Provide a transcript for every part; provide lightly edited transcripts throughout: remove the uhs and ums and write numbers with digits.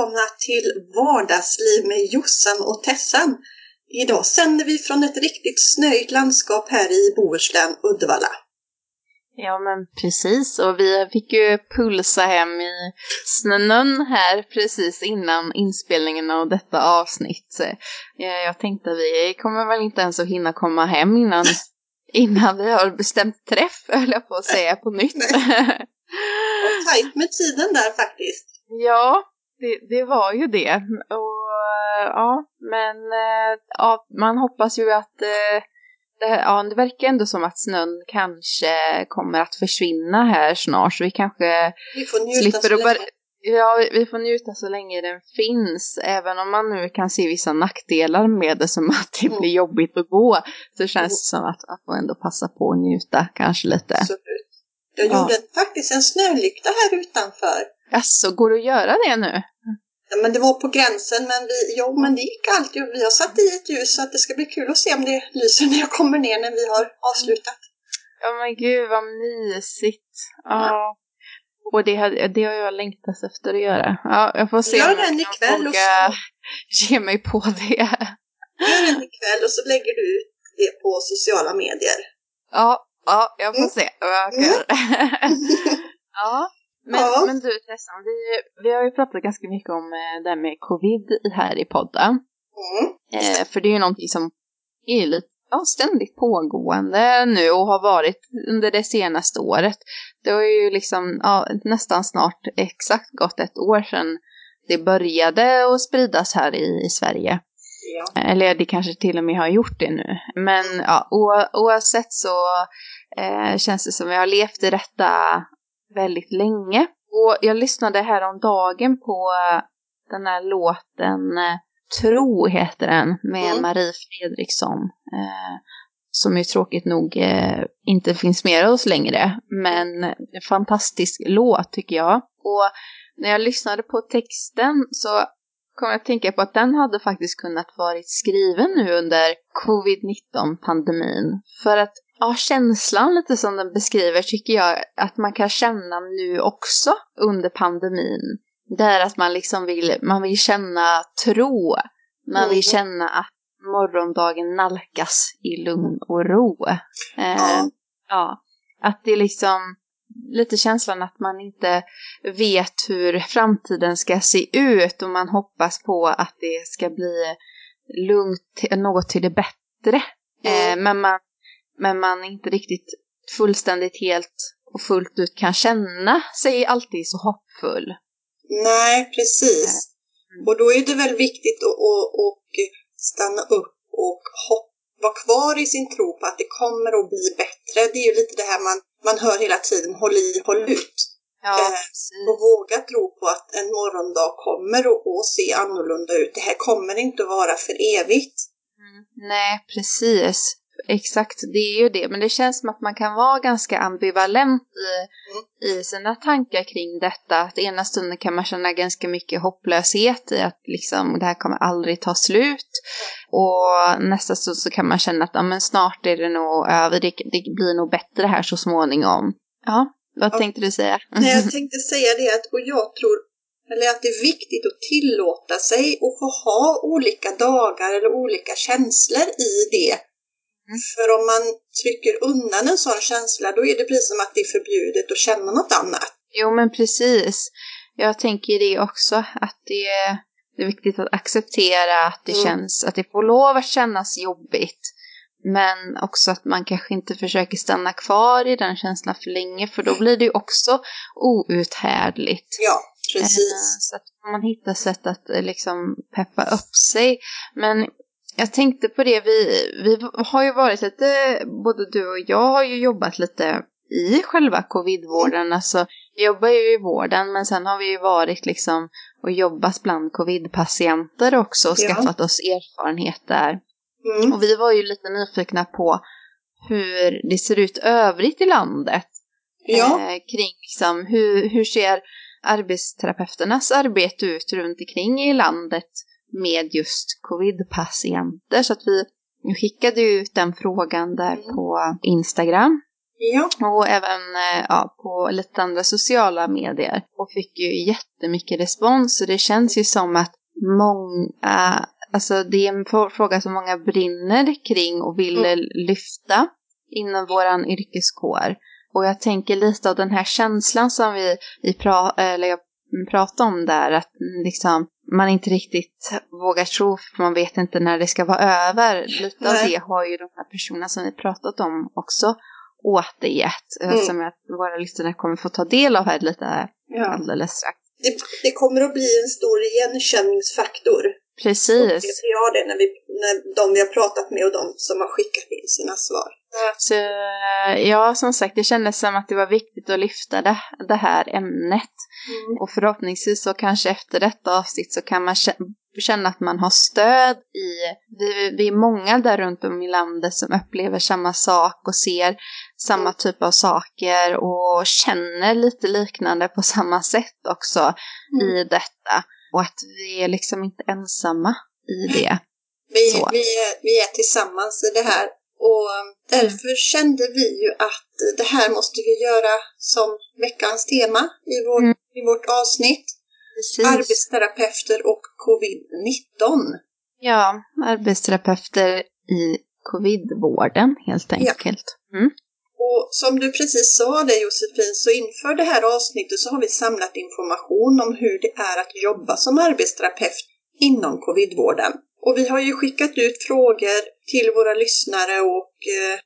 välkomna till Vardagsliv med Jossan och Tessan. Idag sänder vi från ett riktigt snöigt landskap här i Boerslän, Uddevalla. Ja men precis, och vi fick ju pulsa hem i snön här precis innan inspelningen av detta avsnitt. Jag tänkte att vi kommer väl inte ens att hinna komma hem innan vi har bestämt träff, höll jag på att säga på nytt. Nej. Och tajt med tiden där faktiskt. Ja, det var ju det. Och ja, men ja, man hoppas ju att det verkar ändå som att snön kanske kommer att försvinna här snart, så vi kanske slipper att börja. Ja, vi får njuta så länge den finns. Även om man nu kan se vissa nackdelar med det, som att det blir jobbigt att gå, så känns det som att man ändå passar på att njuta kanske lite. Absolut. Jag gjorde faktiskt en snölykta här utanför. Alltså, går det att göra det nu? Ja, men det var på gränsen, men men det gick alltid. Vi har satt i ett ljus, så att det ska bli kul att se om det lyser när jag kommer ner när vi har avslutat. Ja men gud vad mysigt. Ja. Och det har jag längtats efter att göra. Ja, jag får se om jag kan våga ge mig på det. Gör den ikväll och så lägger du ut det på sociala medier. Ja, jag får se. Ja, men du Tessan, vi har ju pratat ganska mycket om det här med covid här i podden. För det är ju någonting som är lite ständigt pågående nu och har varit under det senaste året. Det är ju liksom nästan snart exakt gått ett år sedan det började att spridas här i Sverige. Ja. Eller det kanske till och med har gjort det nu. Men ja, oavsett så känns det som vi har levt i detta väldigt länge. Och jag lyssnade här om dagen på den här låten Tro heter den, med Marie Fredriksson. Som ju tråkigt nog inte finns med oss längre. Men en fantastisk låt tycker jag. Och när jag lyssnade på texten så kommer jag tänka på att den hade faktiskt kunnat varit skriven nu under covid-19-pandemin. För att känslan lite som den beskriver tycker jag att man kan känna nu också under pandemin. Det är att man liksom vill känna tro. Man vill känna att morgondagen nalkas i lugn och ro. Ja. Att det är liksom lite känslan att man inte vet hur framtiden ska se ut, och man hoppas på att det ska bli lugnt, något till det bättre. Men man inte riktigt fullständigt helt och fullt ut kan känna sig alltid så hoppfull. Nej, precis. Och då är det väl viktigt att stanna upp och vara kvar i sin tro på att det kommer att bli bättre. Det är ju lite det här man hör hela tiden, håll i, håll ut. Ja, och våga tro på att en morgondag kommer att se annorlunda ut. Det här kommer inte att vara för evigt. Nej, precis. Exakt, det är ju det. Men det känns som att man kan vara ganska ambivalent i sina tankar kring detta. Att ena stunden kan man känna ganska mycket hopplöshet i att liksom, det här kommer aldrig ta slut. Och nästa stund så kan man känna att men snart är det nog över. Det blir nog bättre här så småningom. Ja, vad tänkte du säga? Nej, jag tänkte säga det och jag tror att det är viktigt att tillåta sig och få ha olika dagar eller olika känslor i det. För om man trycker undan en sån känsla, då är det precis som att det är förbjudet att känna något annat. Jo men precis. Jag tänker det också, att det är viktigt att acceptera att det känns, att det får lov att kännas jobbigt. Men också att man kanske inte försöker stanna kvar i den känslan för länge, för då blir det ju också outhärdligt. Ja, precis. Så att man hittar sätt att liksom peppa upp sig. Men jag tänkte på det, vi har ju varit lite, både du och jag har ju jobbat lite i själva covidvården. Alltså vi jobbar ju i vården, men sen har vi ju varit liksom och jobbat bland covidpatienter också och skaffat oss erfarenhet där. Och vi var ju lite nyfikna på hur det ser ut övrigt i landet. Kring liksom, hur ser arbetsterapeuternas arbete ut runt omkring i landet med just covid-patienter, så att vi skickade ut den frågan där på Instagram Ja. Och även på lite andra sociala medier. Och fick ju jättemycket respons. Och det känns ju som att många... Alltså det är en fråga som många brinner kring och vill lyfta inom våran yrkeskår. Och jag tänker lite av den här känslan som jag pratade om där. Att liksom, man inte riktigt vågar tro för man vet inte när det ska vara över. Lite av det har ju de här personerna som vi pratat om också återgett. Som att våra lyssnare kommer få ta del av här lite alldeles strax. Det kommer att bli en stor igenkänningsfaktor. Precis. Vi har det när de vi har pratat med och de som har skickat in sina svar. Så, ja, som sagt, det kändes som att det var viktigt att lyfta det här ämnet. Och förhoppningsvis så kanske efter detta avsnitt så kan man känna att man har stöd i... Vi är många där runt om i landet som upplever samma sak och ser samma typ av saker och känner lite liknande på samma sätt också i detta. Och att vi är liksom inte ensamma i det. Vi är tillsammans i det här. Och därför kände vi ju att det här måste vi göra som veckans tema i vårt avsnitt. Precis. Arbetsterapeuter och covid-19. Ja, arbetsterapeuter i covid-vården helt enkelt. Ja. Och som du precis sa det, Josefin, så inför det här avsnittet så har vi samlat information om hur det är att jobba som arbetsterapeut inom covidvården. Och vi har ju skickat ut frågor till våra lyssnare och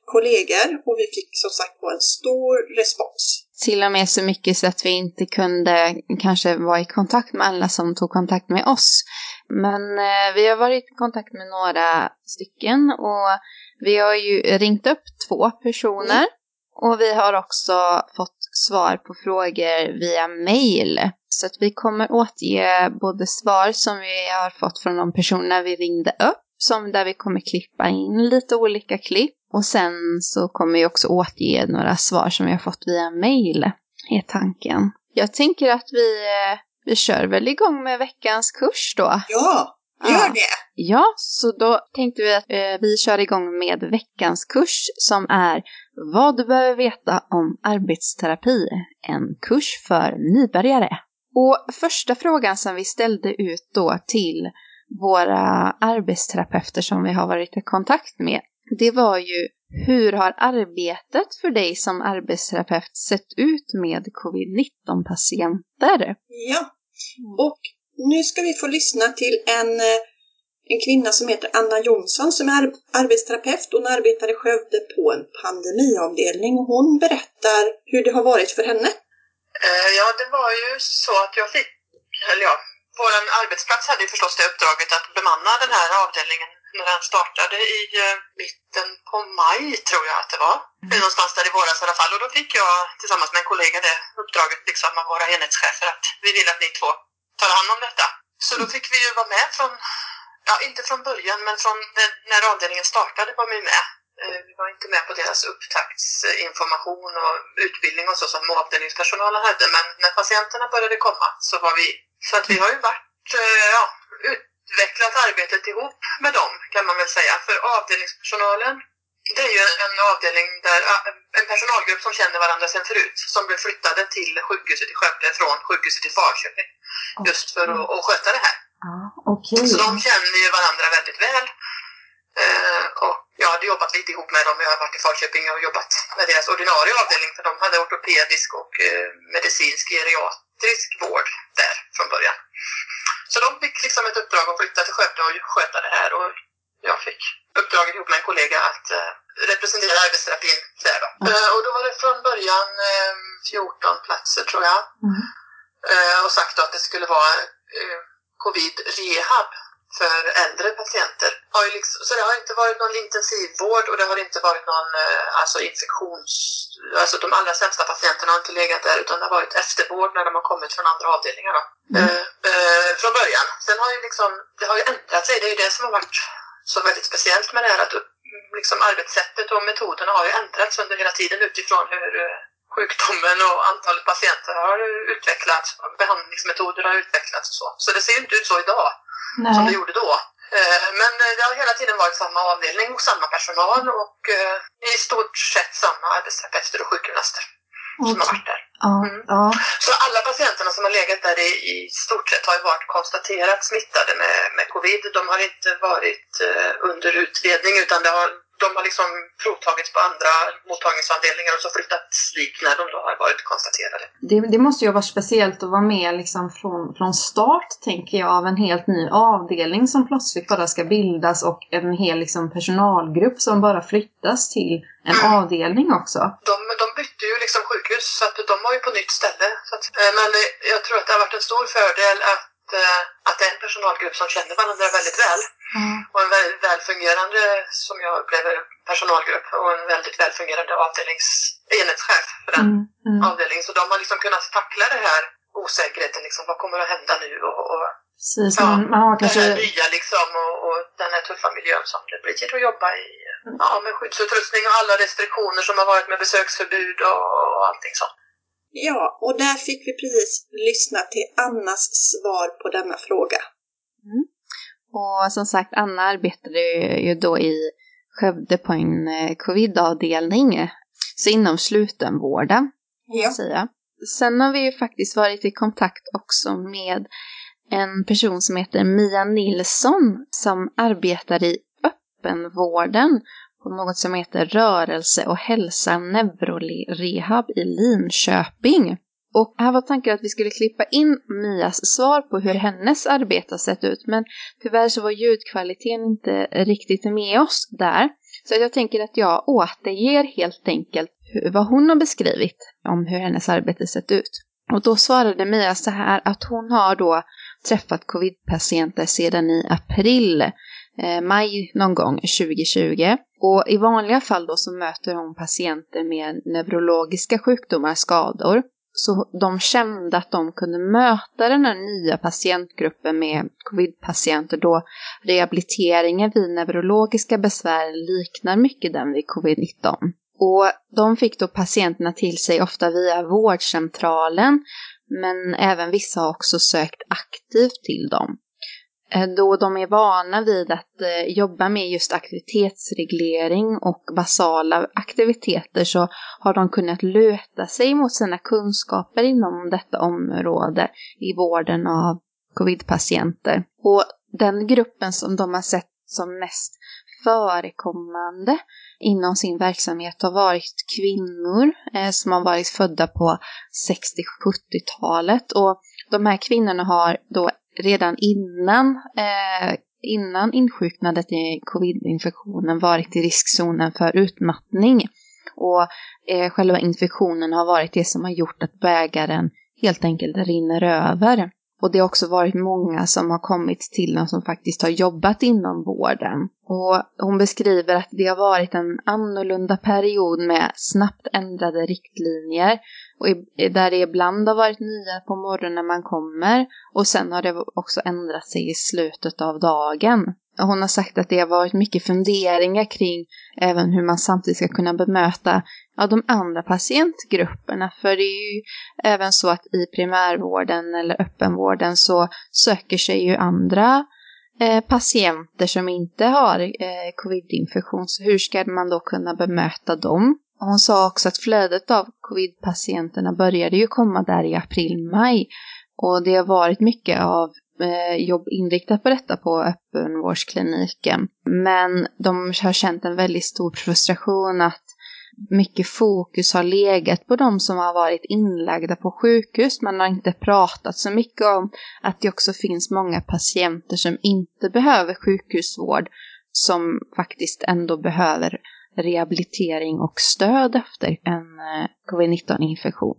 kollegor och vi fick som sagt en stor respons. Till och med så mycket så att vi inte kunde kanske vara i kontakt med alla som tog kontakt med oss. Men vi har varit i kontakt med några stycken och vi har ju ringt upp 2 personer. Mm. Och vi har också fått svar på frågor via mail. Så att vi kommer återge både svar som vi har fått från de personer vi ringde upp. Som där vi kommer klippa in lite olika klipp. Och sen så kommer vi också återge några svar som vi har fått via mail. Är tanken. Jag tänker att vi kör väl igång med veckans kurs då. Ja, gör det. Ja, så då tänkte vi att vi kör igång med veckans kurs som är Vad du behöver veta om arbetsterapi. En kurs för nybörjare. Och första frågan som vi ställde ut då till våra arbetsterapeuter som vi har varit i kontakt med, det var ju hur har arbetet för dig som arbetsterapeut sett ut med covid-19-patienter? Ja, och nu ska vi få lyssna till en kvinna som heter Anna Jonsson som är arbetsterapeut. Hon arbetar i Skövde på en pandemiavdelning och hon berättar hur det har varit för henne. Ja, det var ju så att jag fick, vår arbetsplats hade ju förstås det uppdraget att bemanna den här avdelningen när den startade i mitten på maj tror jag att det var. Någonstans där i våras i alla fall. Och då fick jag tillsammans med en kollega det uppdraget liksom av våra enhetschefer att vi vill att ni 2 tar hand om detta. Så då fick vi ju vara med från, inte från början men från när avdelningen startade var vi med. Vi var inte med på deras upptaktsinformation och utbildning och så som avdelningspersonalen hade. Men när patienterna började komma så var vi... Så att vi har ju varit, utvecklat arbetet ihop med dem kan man väl säga. För avdelningspersonalen, det är ju en avdelning där en personalgrupp som känner varandra sedan förut. Som blev flyttade till sjukhuset i Skövde från sjukhuset i Falköping. Okay. Just för att sköta det här. Okay. Så de känner ju varandra väldigt väl. Och jag hade jobbat lite ihop med dem. Jag har varit i Falköping och jobbat med deras ordinarie avdelning. För de hade ortopedisk och medicinsk geriatrisk vård där från början. Så de fick liksom ett uppdrag att flytta till Skövde och sköta det här. Och jag fick uppdraget ihop med en kollega att representera arbetsterapin där då. Och då var det från början 14 platser tror jag. Och sagt då att det skulle vara covid-rehab för äldre patienter. Så det har inte varit någon intensivvård och det har inte varit någon infektions... Alltså de allra sämsta patienterna har inte legat där utan det har varit eftervård när de har kommit från andra avdelningar då. Från början. Sen har ju liksom... Det har ju ändrat sig. Det är ju det som har varit så väldigt speciellt med det här att liksom arbetssättet och metoderna har ju ändrats under hela tiden utifrån hur sjukdomen och antalet patienter har utvecklats. Behandlingsmetoder har utvecklats och så. Så det ser ju inte ut så idag. Nej. Som det gjorde då. Men det har hela tiden varit samma avdelning och samma personal och i stort sett samma arbetsterapeuter och sjukgymnaster som har varit där. Mm. Så alla patienterna som har legat där i stort sett har ju varit konstaterat smittade med covid. De har inte varit under utredning utan de har liksom provtagits på andra mottagningsavdelningar och så flyttats dit när de då har varit konstaterade. Det måste ju vara speciellt att vara med liksom från start, tänker jag, av en helt ny avdelning som plötsligt bara ska bildas och en hel liksom, personalgrupp som bara flyttas till en avdelning också. De bytte ju liksom sjukhus så att de var ju på nytt ställe. Så att, men jag tror att det har varit en stor fördel att det är en personalgrupp som känner varandra väldigt väl. Mm. Och en väldigt välfungerande, som jag upplever, personalgrupp och en väldigt välfungerande enhetschef för den avdelningen. Så de har liksom kunnat tackla det här osäkerheten, liksom, vad kommer att hända nu och precis, ja, man har kanske det här nya liksom, och den här tuffa miljön som det blir till att jobba i med skyddsutrustning och alla restriktioner som har varit med besöksförbud och allting sånt. Ja, och där fick vi precis lyssna till Annas svar på denna fråga. Mm. Och som sagt, Anna arbetade ju då i Skövde på en covid-avdelning. Så inom slutenvården, kan jag säga. Sen har vi ju faktiskt varit i kontakt också med en person som heter Mia Nilsson. Som arbetar i öppenvården på något som heter Rörelse och hälsa Neurorehab i Linköping. Och här var tanken att vi skulle klippa in Mias svar på hur hennes arbete har sett ut. Men tyvärr så var ljudkvaliteten inte riktigt med oss där. Så jag tänker att jag återger helt enkelt vad hon har beskrivit om hur hennes arbete sett ut. Och då svarade Mia så här att hon har då träffat covid-patienter sedan i maj någon gång 2020. Och i vanliga fall då så möter hon patienter med neurologiska sjukdomar, skador. Så de kände att de kunde möta den här nya patientgruppen med covid-patienter då rehabiliteringen vid neurologiska besvär liknar mycket den vid covid-19. Och de fick då patienterna till sig ofta via vårdcentralen, men även vissa har också sökt aktivt till dem. Då de är vana vid att jobba med just aktivitetsreglering och basala aktiviteter så har de kunnat luta sig mot sina kunskaper inom detta område i vården av covid-patienter. Och den gruppen som de har sett som mest förekommande inom sin verksamhet har varit kvinnor som har varit födda på 60-70-talet. Och de här kvinnorna har då redan innan insjuknandet i covid-infektionen varit i riskzonen för utmattning. Och själva infektionen har varit det som har gjort att bägaren helt enkelt rinner över. Och det har också varit många som har kommit till dem som faktiskt har jobbat inom vården. Och hon beskriver att det har varit en annorlunda period med snabbt ändrade riktlinjer. Och där det ibland har varit nya på morgonen när man kommer. Och sen har det också ändrat sig i slutet av dagen. Hon har sagt att det har varit mycket funderingar kring även hur man samtidigt ska kunna bemöta de andra patientgrupperna. För det är ju även så att i primärvården eller öppenvården så söker sig ju andra patienter som inte har covid-infektion. Så hur ska man då kunna bemöta dem? Hon sa också att flödet av covid-patienterna började ju komma där i april-maj. Och det har varit mycket av jobb inriktat på detta på öppenvårdskliniken. Men de har känt en väldigt stor frustration att mycket fokus har legat på de som har varit inlagda på sjukhus. Man har inte pratat så mycket om att det också finns många patienter som inte behöver sjukhusvård som faktiskt ändå behöver rehabilitering och stöd efter en covid-19-infektion.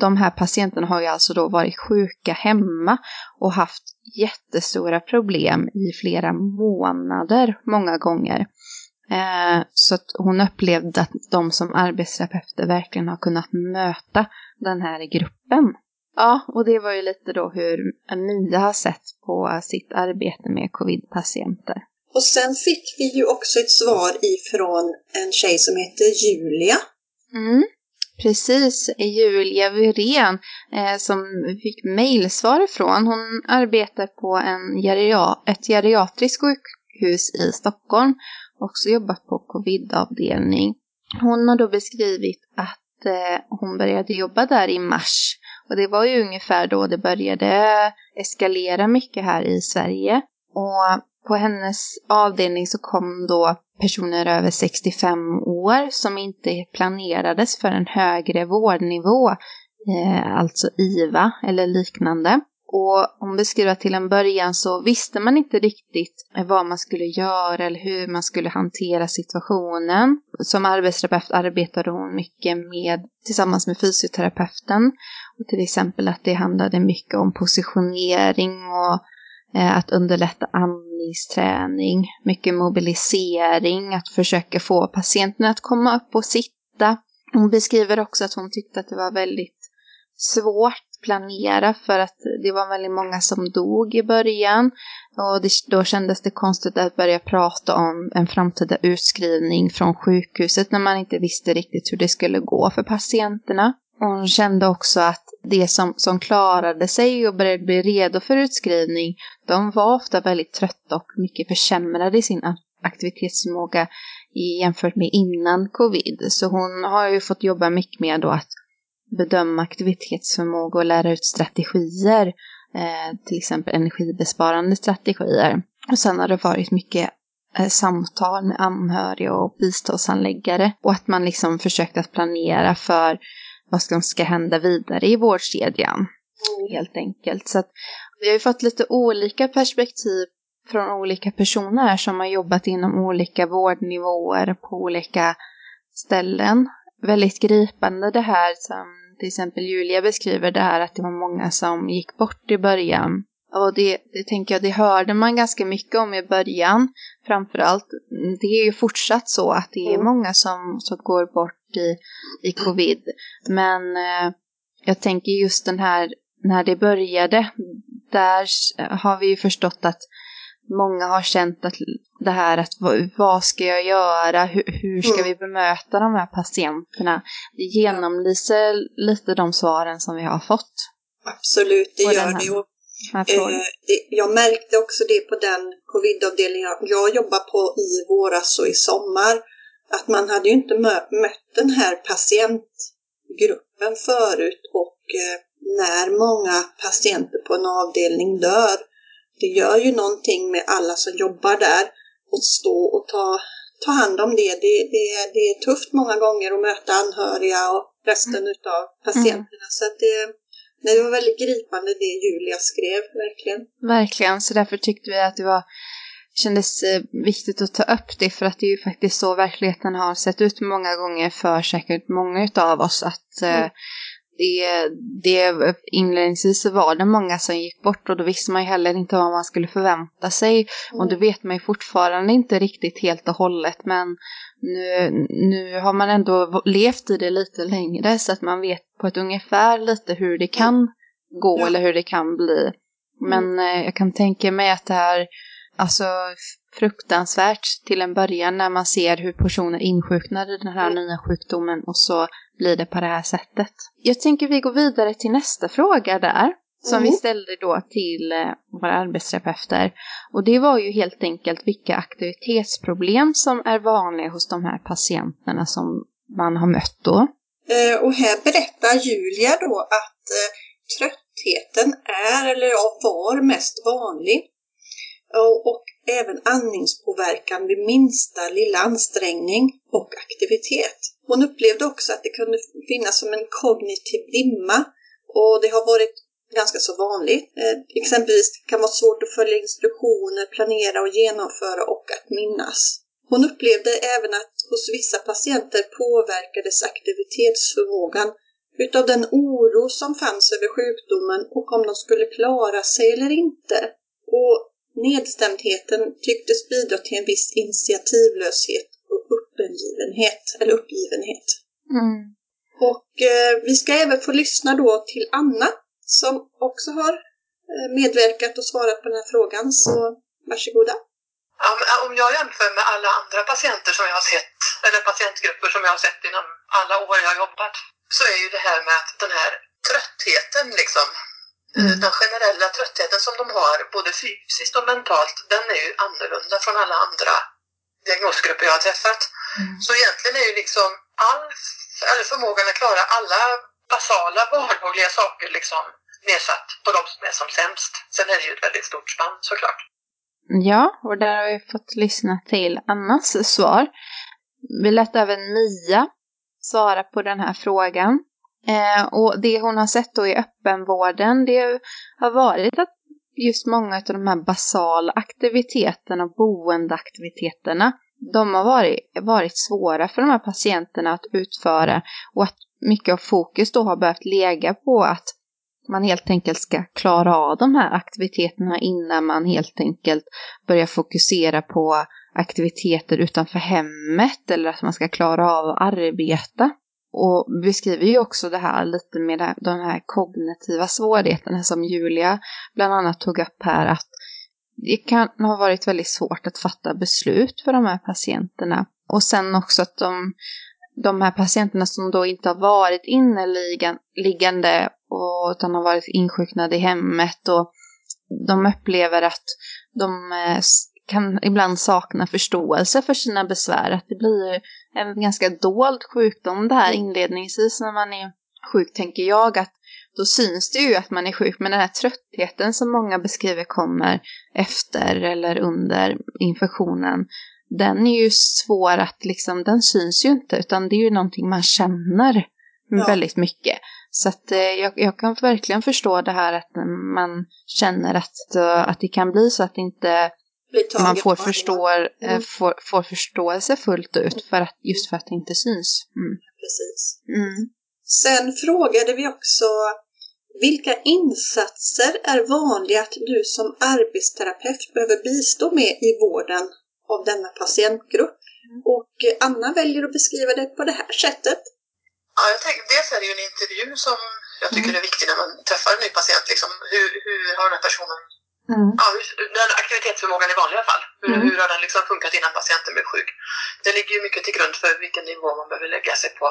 De här patienterna har ju alltså då varit sjuka hemma och haft jättestora problem i flera månader många gånger. Så att hon upplevde att de som arbetsterapeuter verkligen har kunnat möta den här gruppen. Ja, och det var ju lite då hur Mia har sett på sitt arbete med covid-patienter. Och sen fick vi ju också ett svar ifrån en tjej som heter Julia. Mm. Precis, Julia Wiren som fick mejlsvar ifrån. Hon arbetar på ett geriatriskt sjukhus i Stockholm. Också jobbat på covid-avdelning. Hon har då beskrivit att hon började jobba där i mars. Och det var ju ungefär då det började eskalera mycket här i Sverige. Och på hennes avdelning så kom då personer över 65 år som inte planerades för en högre vårdnivå, alltså IVA eller liknande. Och hon beskriver att till en början så visste man inte riktigt vad man skulle göra eller hur man skulle hantera situationen. Som arbetsterapeut arbetade hon mycket med, tillsammans med fysioterapeuten. Och till exempel att det handlade mycket om positionering och att underlätta andningsträning. Mycket mobilisering, att försöka få patienten att komma upp och sitta. Hon beskriver också att hon tyckte att det var väldigt svårt planera för att det var väldigt många som dog i början och då kändes det konstigt att börja prata om en framtida utskrivning från sjukhuset när man inte visste riktigt hur det skulle gå för patienterna. Och hon kände också att det som klarade sig och började bli redo för utskrivning, de var ofta väldigt trötta och mycket försämrade i sin aktivitetsförmåga jämfört med innan covid. Så hon har ju fått jobba mycket med då att bedöma aktivitetsförmåga och lära ut strategier, till exempel energibesparande strategier. Och sen har det varit mycket samtal med anhöriga och biståndsanläggare. Och att man liksom försökt att planera för vad som ska hända vidare i vårdkedjan, helt enkelt. Så att vi har ju fått lite olika perspektiv från olika personer som har jobbat inom olika vårdnivåer på olika ställen. Väldigt gripande det här som till exempel Julia beskriver det här, att det var många som gick bort i början. Och det tänker jag, det hörde man ganska mycket om i början. Framförallt, det är ju fortsatt så att det är många som går bort i covid. Men jag tänker just den här, när det började, där har vi ju förstått att många har känt att det här att vad ska jag göra? Hur ska vi bemöta de här patienterna? Det genomlyser lite de svaren som vi har fått. Absolut, det gör det. Jag märkte också det på den covid-avdelningen jag jobbar på i våras och i sommar. Att man hade ju inte mött den här patientgruppen förut. Och när många patienter på en avdelning dör, det gör ju någonting med alla som jobbar där, och stå och ta hand om det. Det är tufft många gånger att möta anhöriga och resten utav patienterna. Så att det var väldigt gripande det Julia skrev, verkligen. Verkligen, så därför tyckte vi att kändes viktigt att ta upp det, för att det är ju faktiskt så verkligheten har sett ut många gånger för säkert många utav oss, att Det inledningsvis var det många som gick bort, och då visste man ju heller inte vad man skulle förvänta sig. Och det vet man ju fortfarande inte riktigt helt och hållet, men nu har man ändå levt i det lite längre, så att man vet på ett ungefär lite hur det kan gå eller hur det kan bli. Men jag kan tänka mig att det här, alltså, fruktansvärt till en början när man ser hur personer insjuknar i den här nya sjukdomen, och så blir det på det här sättet. Jag tänker vi går vidare till nästa fråga där, som vi ställde då till våra arbetsterapeuter. Och det var ju helt enkelt vilka aktivitetsproblem som är vanliga hos de här patienterna som man har mött då. Och här berättar Julia då att tröttheten är eller var mest vanlig. Och även andningspåverkan vid minsta lilla ansträngning och aktivitet. Hon upplevde också att det kunde finnas som en kognitiv dimma, och det har varit ganska så vanligt. Exempelvis kan det vara svårt att följa instruktioner, planera och genomföra och att minnas. Hon upplevde även att hos vissa patienter påverkades aktivitetsförmågan utav den oro som fanns över sjukdomen och om de skulle klara sig eller inte. Och nedstämdheten tycktes bidra till en viss initiativlöshet och uppgivenhet. Och vi ska även få lyssna då till Anna som också har medverkat och svarat på den här frågan, så varsågoda. Om jag jämför med alla andra patienter som jag har sett, eller patientgrupper som jag har sett inom alla år jag har jobbat, så är ju det här med att den här tröttheten liksom Den generella tröttheten som de har, både fysiskt och mentalt, den är ju annorlunda från alla andra diagnosgrupper jag har träffat. Mm. Så egentligen är ju liksom all förmågan att klara alla basala vardagliga saker liksom nedsatt på de som är som sämst. Sen är det ju ett väldigt stort spann såklart. Ja, och där har vi fått lyssna till Annas svar. Vi lät även Mia svara på den här frågan. Och det hon har sett då i öppenvården, det har varit att just många av de här basala aktiviteterna, boendeaktiviteterna, de har varit svåra för de här patienterna att utföra, och att mycket av fokus då har behövt lägga på att man helt enkelt ska klara av de här aktiviteterna innan man helt enkelt börjar fokusera på aktiviteter utanför hemmet, eller att man ska klara av att arbeta. Och beskriver ju också det här lite med de här kognitiva svårigheterna som Julia bland annat tog upp här, att det kan ha varit väldigt svårt att fatta beslut för de här patienterna. Och sen också att de här patienterna som då inte har varit inneliggande utan har varit insjuknade i hemmet, och de upplever att de kan ibland sakna förståelse för sina besvär. Att det blir en ganska dold sjukdom det här inledningsvis när man är sjuk, tänker jag, att då syns det ju att man är sjuk, men den här tröttheten som många beskriver kommer efter eller under infektionen, den är ju svår att liksom, den syns ju inte, utan det är ju någonting man känner väldigt mycket. Så att jag kan verkligen förstå det här att man känner att det kan bli så att inte man får förståelse fullt ut för att det inte syns. Mm. Precis. Mm. Sen frågade vi också, vilka insatser är vanliga att du som arbetsterapeut behöver bistå med i vården av denna patientgrupp? Mm. Och Anna väljer att beskriva det på det här sättet. Ja, jag tänker, dels är det ju en intervju som jag tycker är viktig när man träffar en ny patient. Liksom, hur har den här personen... Mm. Ja, den aktivitetsförmågan i vanliga fall. Hur har den liksom funkat innan patienten blev sjuk? Det ligger ju mycket till grund för vilken nivå man behöver lägga sig på.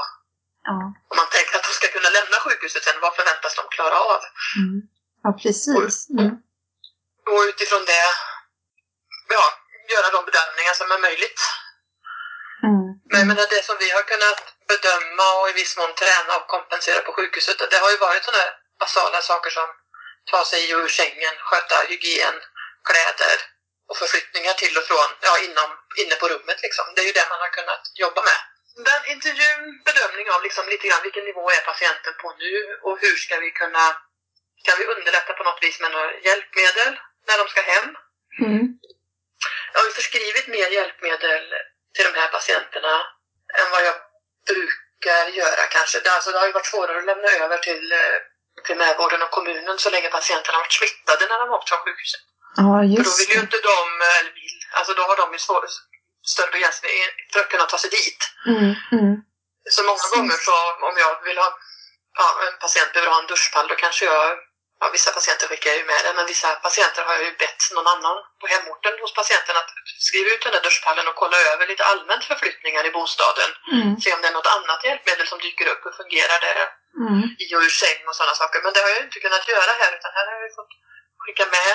Ja. Om man tänker att de ska kunna lämna sjukhuset sen, vad förväntas de klara av? Mm. Ja, precis. Mm. Och utifrån det göra de bedömningar som är möjligt. Mm. Men det som vi har kunnat bedöma och i viss mån träna och kompensera på sjukhuset, det har ju varit sådana basala saker som ta sig ur sängen, sköta hygien, kläder och förflyttningar till och från, inne på rummet liksom. Det är ju det man har kunnat jobba med. Den intervjun, bedömning av liksom lite grann vilken nivå är patienten på nu och hur kan vi underlätta på något vis med några hjälpmedel när de ska hem? Mm. Jag har ju förskrivit mer hjälpmedel till de här patienterna än vad jag brukar göra kanske. Det har ju varit svårare att lämna över till primärvården och kommunen så länge patienterna har varit smittade när de har åkt från sjukhuset. Ah, just. För då vill ju inte de, då har de ju större begränsning för att kunna ta sig dit. Mm, mm. Så många gånger så, om jag vill ha en patient behöver ha en duschpall, då kanske vissa patienter skickar ju med det, men vissa patienter har jag ju bett någon annan på hemorten hos patienten att skriva ut den där duschpallen och kolla över lite allmänt förflyttningar i bostaden. Mm. Se om det är något annat hjälpmedel som dyker upp, hur fungerar det? Mm. I och ur säng och sådana saker. Men det har jag inte kunnat göra här, utan här har jag fått skicka med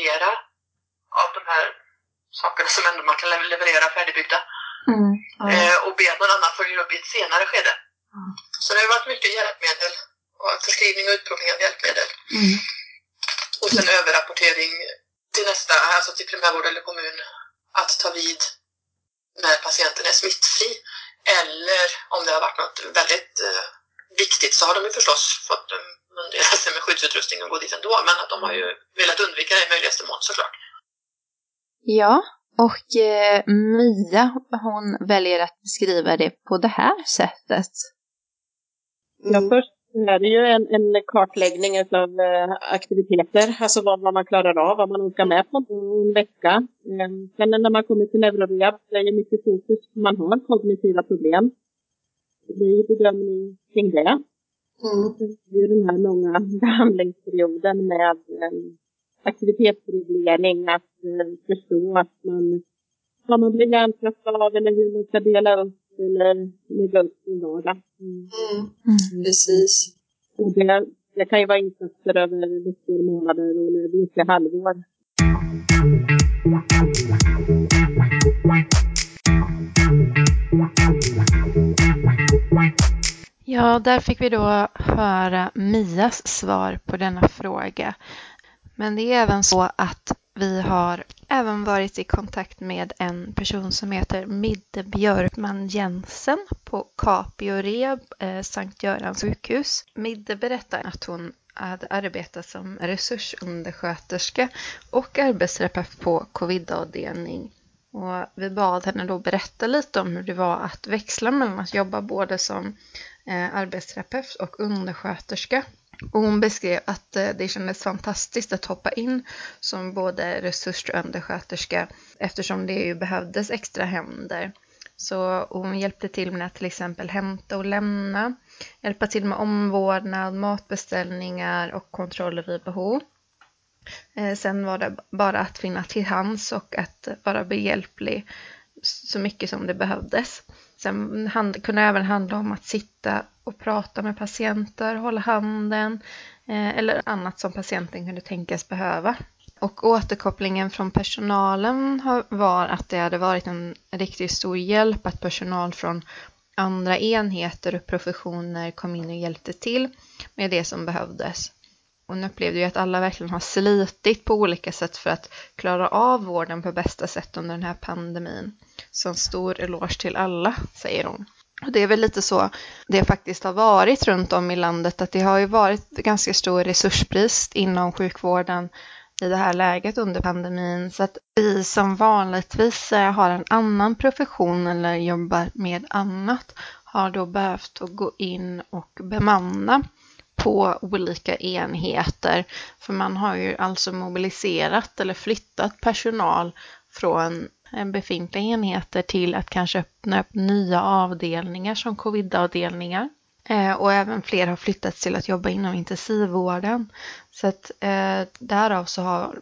mera av de här sakerna som ändå man kan leverera färdigbyggda. Mm. Mm. Och be att någon annan följer upp i ett senare skede. Mm. Så det har varit mycket hjälpmedel och förskrivning och utprovning av hjälpmedel. Mm. Och sen överrapportering till till primärvård eller kommun att ta vid när patienten är smittfri, eller om det har varit något väldigt viktigt så har de ju förstås fått mundera sig med skyddsutrustning och gå dit ändå, men att de har ju velat undvika det i möjligaste mån såklart. Ja, och Mia, hon väljer att beskriva det på det här sättet. Mm. Ja, först är det ju en kartläggning av aktiviteter, alltså vad man klarar av, vad man orkar med på en vecka. Sen när man kommer till neurorehab, det är mycket fokus, man har kognitiva problem. Det är ju bedömning kring det. Mm. Det är den här långa behandlingsperioden med aktivitetsreglering, att förstå att man blir hjärntrött av, eller hur man ska dela upp eller lägga upp sin vardag. Mm. Mm. Precis. Och det Det kan ju vara insatser över veckor, månader och nu blir det halvår. Ja, där fick vi då höra Mias svar på denna fråga. Men det är även så att vi har även varit i kontakt med en person som heter Midde Björman Jensen på Kapiore, Sankt Görans sjukhus. Midde berättar att hon hade arbetat som resursundersköterska och arbetsterapeut på covid-avdelning. Och vi bad henne då berätta lite om hur det var att växla mellan att jobba både som arbetsterapeut och undersköterska. Och hon beskrev att det kändes fantastiskt att hoppa in som både resurs- och undersköterska eftersom det ju behövdes extra händer. Så hon hjälpte till med att till exempel hämta och lämna, hjälpa till med omvårdnad, matbeställningar och kontroller vid behov. Sen var det bara att finna till hands och att vara behjälplig så mycket som det behövdes. Sen kunde även handla om att sitta och prata med patienter, hålla handen eller annat som patienten kunde tänkas behöva. Och återkopplingen från personalen var att det hade varit en riktigt stor hjälp att personal från andra enheter och professioner kom in och hjälpte till med det som behövdes. Hon upplevde ju att alla verkligen har slitit på olika sätt för att klara av vården på bästa sätt under den här pandemin. Så en stor eloge till alla, säger hon. Och det är väl lite så det faktiskt har varit runt om i landet, att det har ju varit ganska stor resursbrist inom sjukvården i det här läget under pandemin. Så att vi som vanligtvis har en annan profession eller jobbar med annat har då behövt att gå in och bemanna på olika enheter. För man har ju alltså mobiliserat eller flyttat personal från befintliga enheter till att kanske öppna upp nya avdelningar som covid-avdelningar. Och även fler har flyttats till att jobba inom intensivvården. Så att därav så har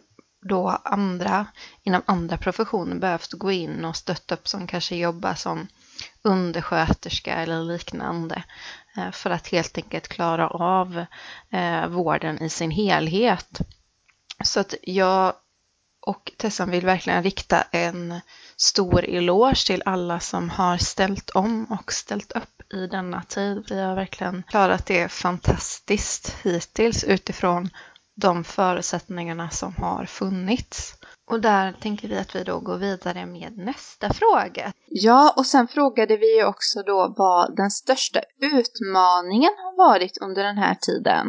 då andra inom andra professioner behövt gå in och stötta upp som kanske jobbar som undersköterska eller liknande. För att helt enkelt klara av vården i sin helhet. Så att jag och Tessan vill verkligen rikta en stor eloge till alla som har ställt om och ställt upp i denna tid. Vi har verkligen klarat det fantastiskt hittills utifrån de förutsättningarna som har funnits. Och där tänker vi att vi då går vidare med nästa fråga. Ja, och sen frågade vi också då vad den största utmaningen har varit under den här tiden.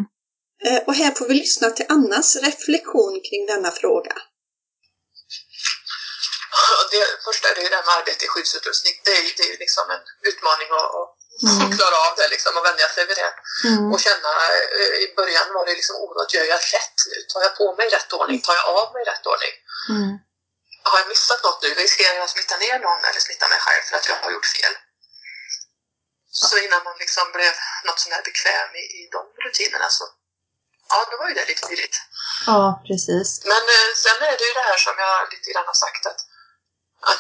Och här får vi lyssna till Annas reflektion kring denna fråga. Det första är ju det här med arbete i skyddsutrustning. Det är ju liksom en utmaning att klara av det liksom, och vänja sig vid det. Mm. Och känna, i början var det liksom oerhört, gör jag rätt nu? Tar jag på mig rätt ordning? Tar jag av mig rätt ordning? Mm. Har jag missat något nu? Riskerar jag att smitta ner någon eller smitta mig själv för att jag har gjort fel? Så innan man liksom blev något sån här bekväm i de rutinerna så, ja, då var ju det lite pirrigt. Ja, precis. Men sen är det ju det här som jag lite grann har sagt att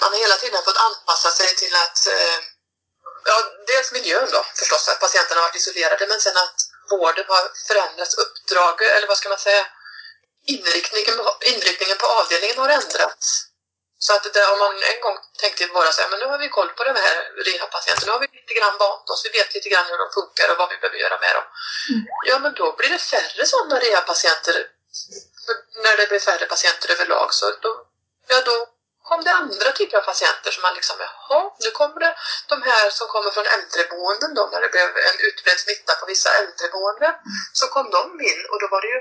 man hela tiden har fått anpassa sig till att ja, dels miljön då förstås, att patienterna har varit isolerade, men sen att vården har förändrats, uppdrag, eller vad ska man säga, inriktningen på avdelningen har ändrats. Så att det, om man en gång tänkte bara säga, men nu har vi koll på de här rehab-patienterna, nu har vi lite grann vant oss, vi vet lite grann hur de funkar och vad vi behöver göra med dem. Ja, men då blir det färre sådana rehab-patienter. När det blir färre patienter överlag så då kom det andra typer av patienter som man liksom, jaha, nu kommer det de här som kommer från äldreboenden då, när det blev en utbredd smitta på vissa äldreboenden, så kom de in och då var det ju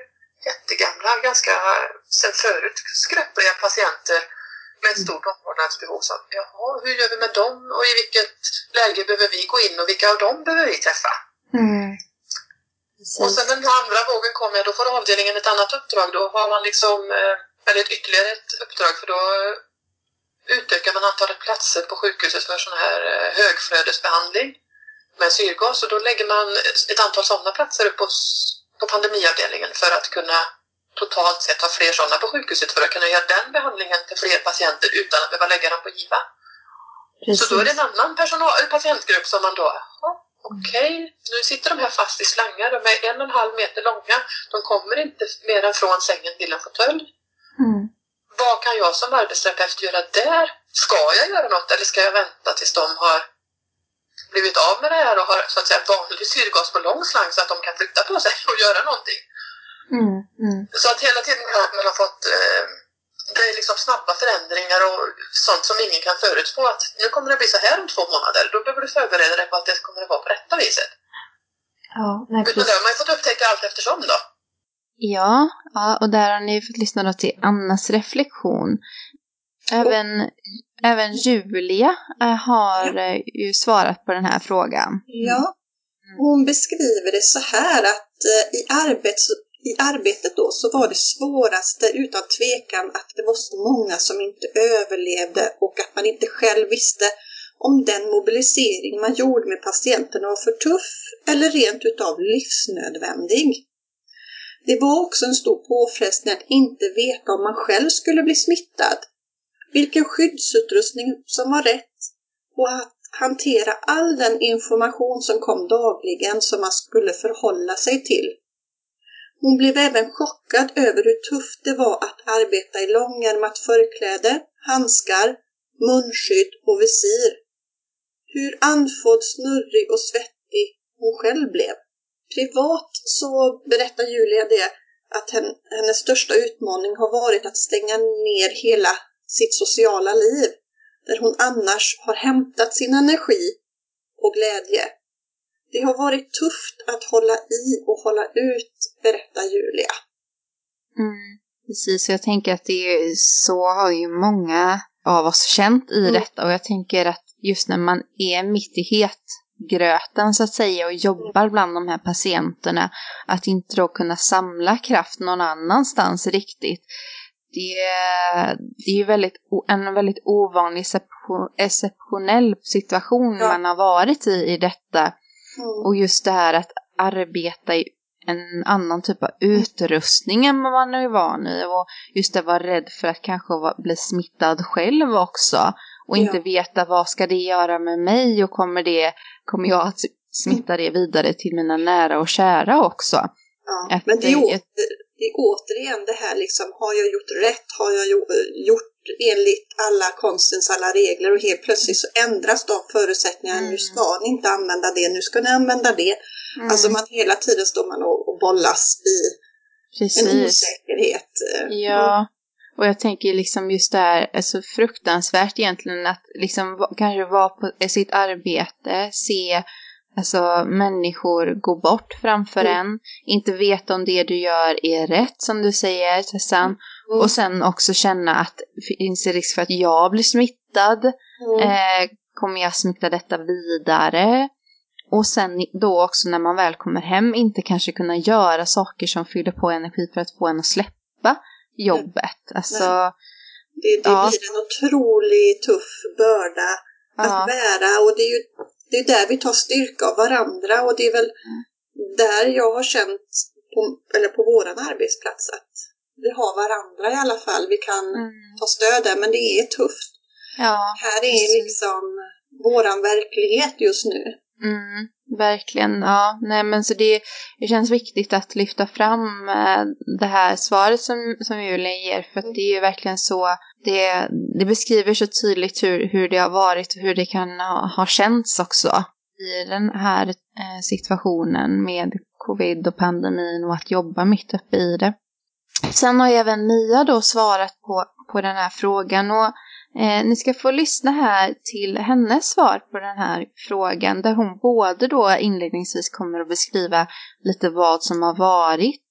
jättegamla, ganska sen förut skröpliga patienter med ett stort omvårdnadsbehov. Så, jaha, hur gör vi med dem och i vilket läge behöver vi gå in och vilka av dem behöver vi träffa? Mm. Och sen den andra vågen kom, då får avdelningen ett annat uppdrag, då har man liksom, eller ytterligare ett uppdrag, för då utökar man antalet platser på sjukhuset för sån här högflödesbehandling med syrgas, och då lägger man ett antal sådana platser upp på pandemiavdelningen för att kunna totalt sett ha fler sådana på sjukhuset för att kunna göra den behandlingen till fler patienter utan att behöva lägga dem på IVA. Precis. Så då är det en annan patientgrupp som man då, Okej, nu sitter de här fast i slangar. De är 1,5 meter långa. De kommer inte mer än från sängen till en fåtölj. Mm. Vad kan jag som arbetsterapeut göra där? Ska jag göra något eller ska jag vänta tills de har blivit av med det här och har så att säga vanlig syrgas på lång slang så att de kan flytta på sig och göra någonting? Mm. Mm. Så att hela tiden har man fått... det är liksom snabba förändringar och sånt som ingen kan förutspå. Att nu kommer det bli så här om 2 månader. Då behöver du förbereda dig på att det kommer att vara på rätta viset. Ja, nej, utan det har man ju fått upptäcka allt eftersom då. Ja, ja, och där har ni fått lyssna då till Annas reflektion. Även Julia har ju svarat på den här frågan. Ja, hon beskriver det så här att i arbetet då så var det svåraste utan tvekan att det var så många som inte överlevde och att man inte själv visste om den mobilisering man gjorde med patienterna var för tuff eller rent utav livsnödvändig. Det var också en stor påfrestning att inte veta om man själv skulle bli smittad, vilken skyddsutrustning som var rätt och att hantera all den information som kom dagligen som man skulle förhålla sig till. Hon blev även chockad över hur tufft det var att arbeta i långärmat förkläde, handskar, munskydd och visir. Hur andfådd, snurrig och svettig hon själv blev. Privat så berättar Julia det att hennes största utmaning har varit att stänga ner hela sitt sociala liv. Där hon annars har hämtat sin energi och glädje. Det har varit tufft att hålla i och hålla ut, berättar Julia. Mm, precis, jag tänker att det är, så har ju många av oss känt i detta. Och jag tänker att just när man är mitt i hetgröten så att säga och jobbar bland de här patienterna. Att inte då kunna samla kraft någon annanstans riktigt. Det är ju en väldigt ovanlig exceptionell situation man har varit i detta. Mm. Och just det här att arbeta i en annan typ av utrustning än man är van i. Och just det, vara rädd för att kanske bli smittad själv också. Och inte veta vad ska det göra med mig och kommer jag att smitta det vidare till mina nära och kära också. Ja, men det är återigen det här liksom, har jag gjort rätt? Har jag gjort enligt alla konstens alla regler? Och helt plötsligt så ändras de förutsättningarna. Nu ska ni inte använda det, nu ska ni använda det. Alltså man hela tiden står man och bollas i en osäkerhet. Ja, och jag tänker liksom just det här är så fruktansvärt egentligen att liksom kanske vara på sitt arbete, se... Alltså människor går bort framför en. Inte vet om det du gör är rätt som du säger Tessan. Mm. Och sen också känna att finns det risk för att jag blir smittad. Kommer jag smitta detta vidare? Och sen då också när man väl kommer hem inte kanske kunna göra saker som fyller på energi för att få en att släppa jobbet. Alltså, det blir en otroligt tuff börda att bära och det är ju... Det är där vi tar styrka av varandra och det är väl där jag har känt på våran arbetsplats att vi har varandra i alla fall. Vi kan ta stöd där, men det är tufft. Ja, här är liksom våran verklighet just nu. Mm, verkligen, ja. Nej, men så det känns viktigt att lyfta fram det här svaret som Julia ger för att det är ju verkligen så det beskriver så tydligt hur det har varit och hur det kan ha känts också i den här situationen med covid och pandemin och att jobba mitt uppe i det. Sen har även Mia då svarat på den här frågan och ni ska få lyssna här till hennes svar på den här frågan där hon både då inledningsvis kommer att beskriva lite vad som har varit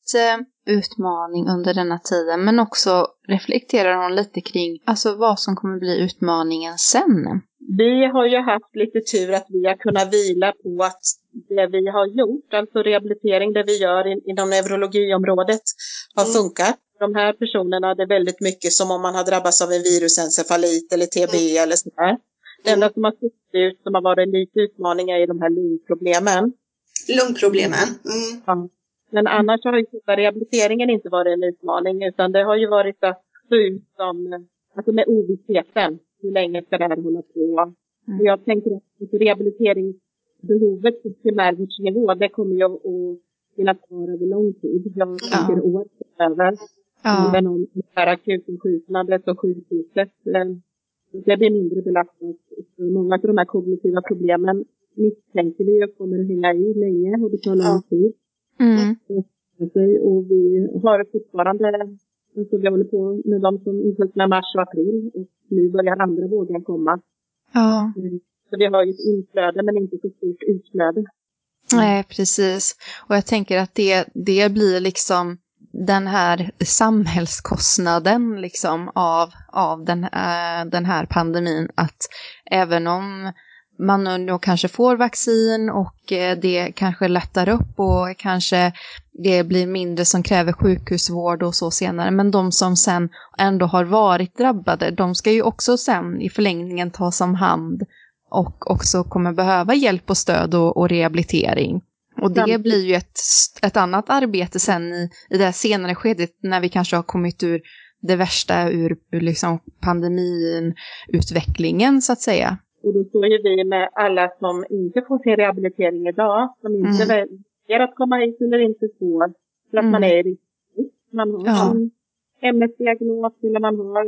utmaning under denna tiden men också reflekterar hon lite kring alltså vad som kommer bli utmaningen sen. Vi har ju haft lite tur att vi har kunnat vila på att det vi har gjort, alltså rehabilitering, det vi gör inom neurologiområdet har funkat. De här personerna, det är väldigt mycket som om man har drabbats av en virusencefalit eller TB eller sådär. Det enda som har suttit ut som har varit en liten utmaning är de här lungproblemen. Ja. Men annars har ju rehabiliteringen inte varit en utmaning utan det har ju varit att stå ut som, alltså med ovissheten. Hur länge ska det här hålla på? Jag tänker att rehabilitering behovet på primärvårdsnivå, det kommer ju att finnas kvar över lång tid. Jag tycker år över. Även om det är akutinsjuknadet och sjukhuset, det blir mindre belastning. Många av de här kognitiva problemen misstänker vi och kommer att hänga i länge och det tar lång tid. Mm. Och vi har fortfarande, så vi håller på med de som insjuknar mars och april, och nu börjar andra vågen komma. Ja. Så vi har ju ett inflöde men inte så stort utflöde. Nej, precis. Och jag tänker att det blir liksom den här samhällskostnaden liksom av den här pandemin, att även om man då kanske får vaccin och det kanske lättar upp och kanske det blir mindre som kräver sjukhusvård och så senare. Men de som sen ändå har varit drabbade, de ska ju också sen i förlängningen tas om hand och också kommer behöva hjälp och stöd och rehabilitering. Och det blir ju ett annat arbete sen i det senare skedet, när vi kanske har kommit ur det värsta ur liksom pandemin, utvecklingen så att säga. Och då står ju vi med alla som inte får sin rehabilitering idag, som inte väljer att komma hit eller inte får, för att man är riktigt. Man har en MS-diagnos eller man har